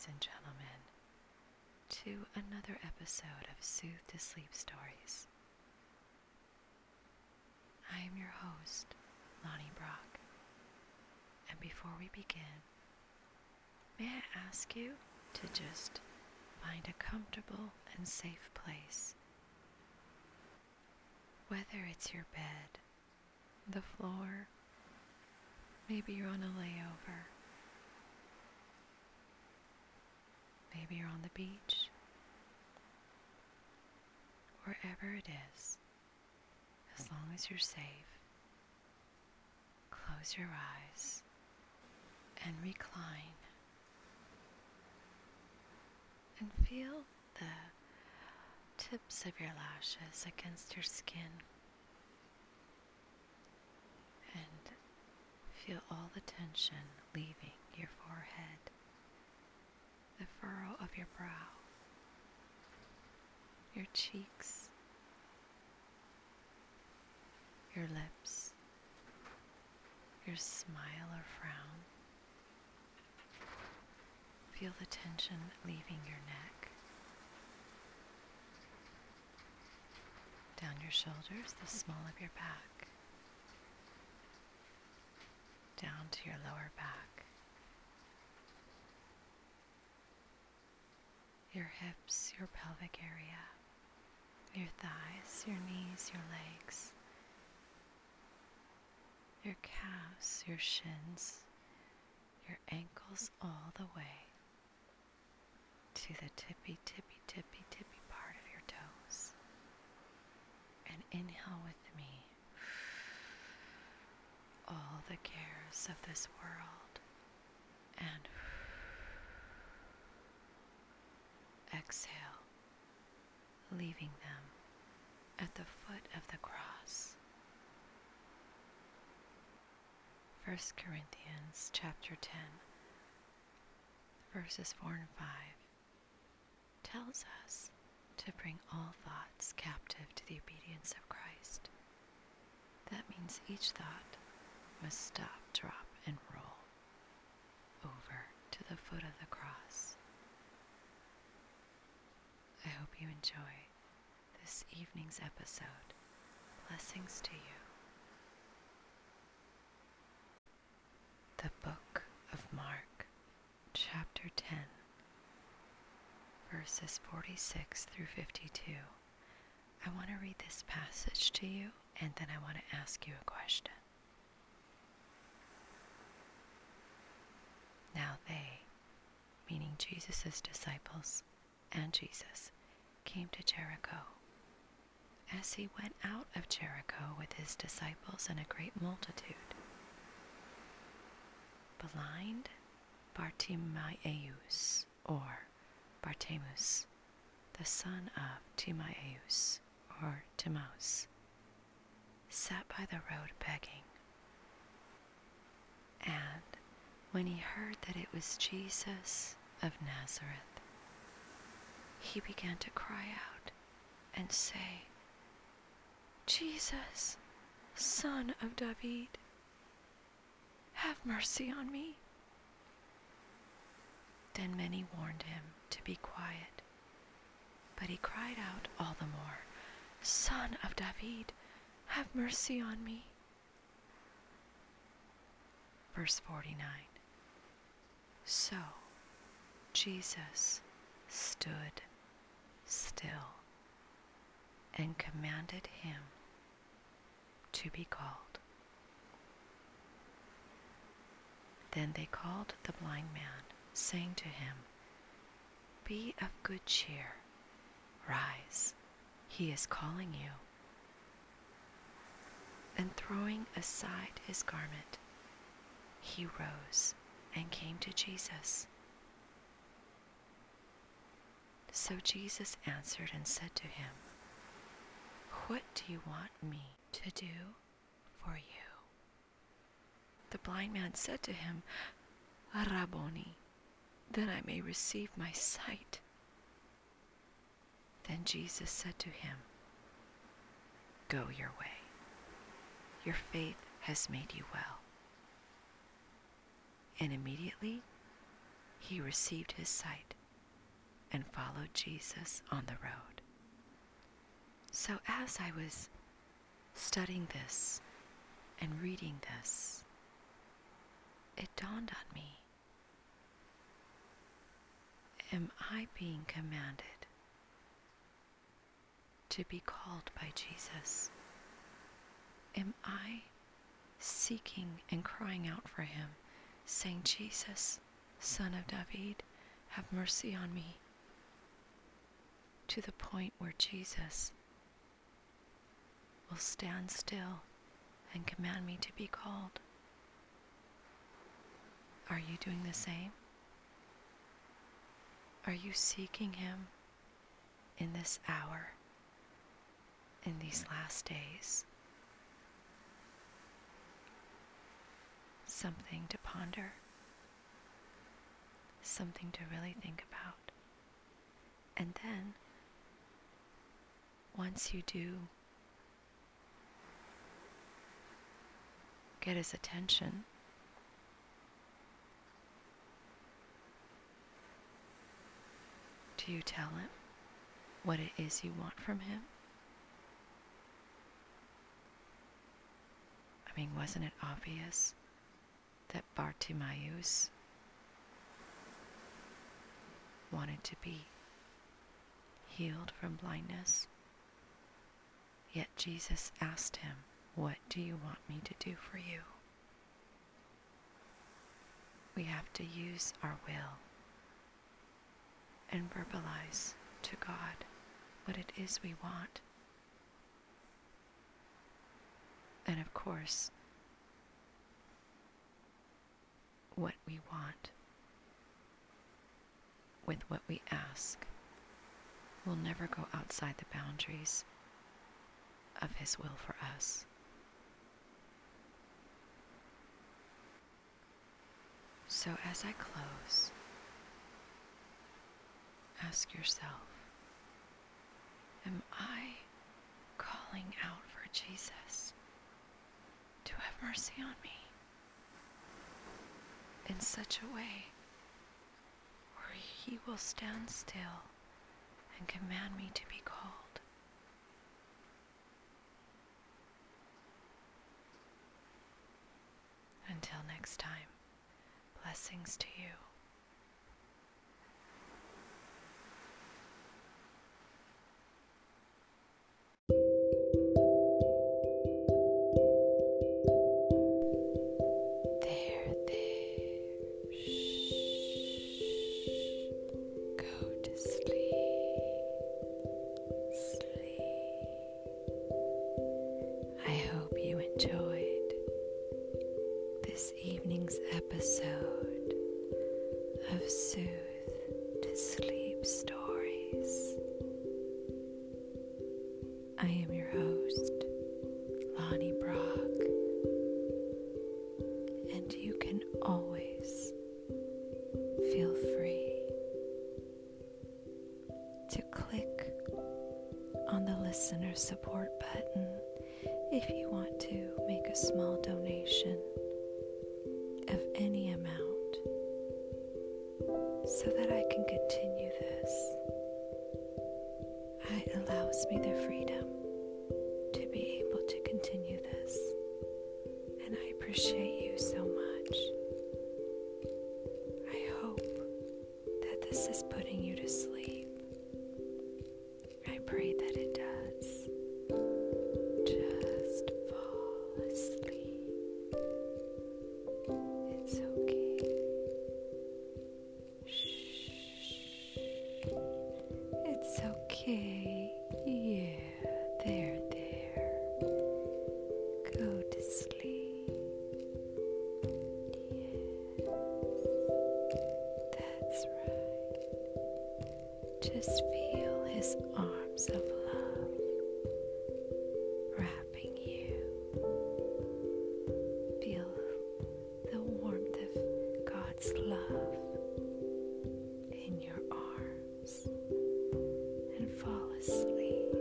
ladies and gentlemen, to another episode of Soothe to Sleep Stories. I am your host, Lonnie Brock, and before we begin, may I ask you to just find a comfortable and safe place, whether it's your bed, the floor, maybe you're on a layover, maybe you're on the beach, wherever it is, as long as you're safe, close your eyes and recline and feel the tips of your lashes against your skin and feel all the tension leaving your forehead, the furrow of your brow, your cheeks, your lips, your smile or frown. Feel the tension leaving your neck, down your shoulders, the small of your back, down to your lower back, your hips, your pelvic area, your thighs, your knees, your legs, your calves, your shins, your ankles, all the way to the tippy part of your toes. And inhale with me all the cares of this world, and exhale, leaving them at the foot of the cross. 1 Corinthians chapter 10, verses 4 and 5, tells us to bring all thoughts captive to the obedience of Christ. That means each thought must stop, drop, and roll over to the foot of the cross. I hope you enjoy this evening's episode. Blessings to you. The Book of Mark, chapter 10, verses 46 through 52. I want to read this passage to you, and then I want to ask you a question. Now they, meaning Jesus' disciples and Jesus, came to Jericho. As he went out of Jericho with his disciples and a great multitude, blind Bartimaeus, or Bartimaeus, the son of Timaeus, or Timaeus, sat by the road begging. And when he heard that it was Jesus of Nazareth, he began to cry out and say, "Jesus, son of David, have mercy on me." Then many warned him to be quiet, but he cried out all the more, "Son of David, have mercy on me." Verse 49. So Jesus stood still and commanded him to be called. Then they called the blind man, saying to him, "Be of good cheer, rise, he is calling you." And throwing aside his garment, he rose and came to Jesus. So Jesus answered and said to him, "What do you want me to do for you?" The blind man said to him, "Rabboni, that I may receive my sight." Then Jesus said to him, "Go your way. Your faith has made you well." And immediately he received his sight and followed Jesus on the road. So as I was studying this and reading this, it dawned on me, am I being commanded to be called by Jesus? Am I seeking and crying out for him, saying, Jesus, Son of David, have mercy on me, to the point where Jesus will stand still and command me to be called? Are you doing the same? Are you seeking him in this hour, in these last days? Something to ponder, something to really think about. And then, once you do get his attention, do you tell him what it is you want from him? I mean, wasn't it obvious that Bartimaeus wanted to be healed from blindness? Yet Jesus asked him, what do you want me to do for you? We have to use our will and verbalize to God what it is we want. And of course, what we want with what we ask will never go outside the boundaries of his will for us. So as I close, ask yourself, am I calling out for Jesus to have mercy on me in such a way where he will stand still and command me to be called? Until next time, blessings to you. Episode of Soothe to Sleep Stories. I am your host, Lonnie Brock, and you can always feel free to click on the listener support button if you want to make a small donation of any amount, so that I can continue this. It allows me the freedom to be able to continue this, and I appreciate you so much. I hope that this is putting you to sleep. I pray that it does. Just fall asleep. Just feel his arms of love wrapping you. Feel the warmth of God's love in your arms and fall asleep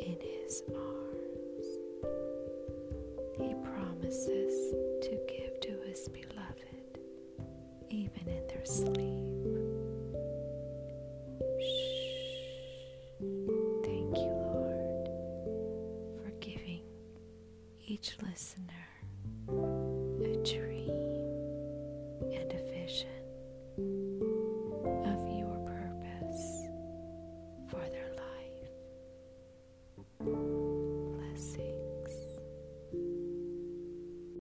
in his arms. He promises to give to his beloved, even in their sleep.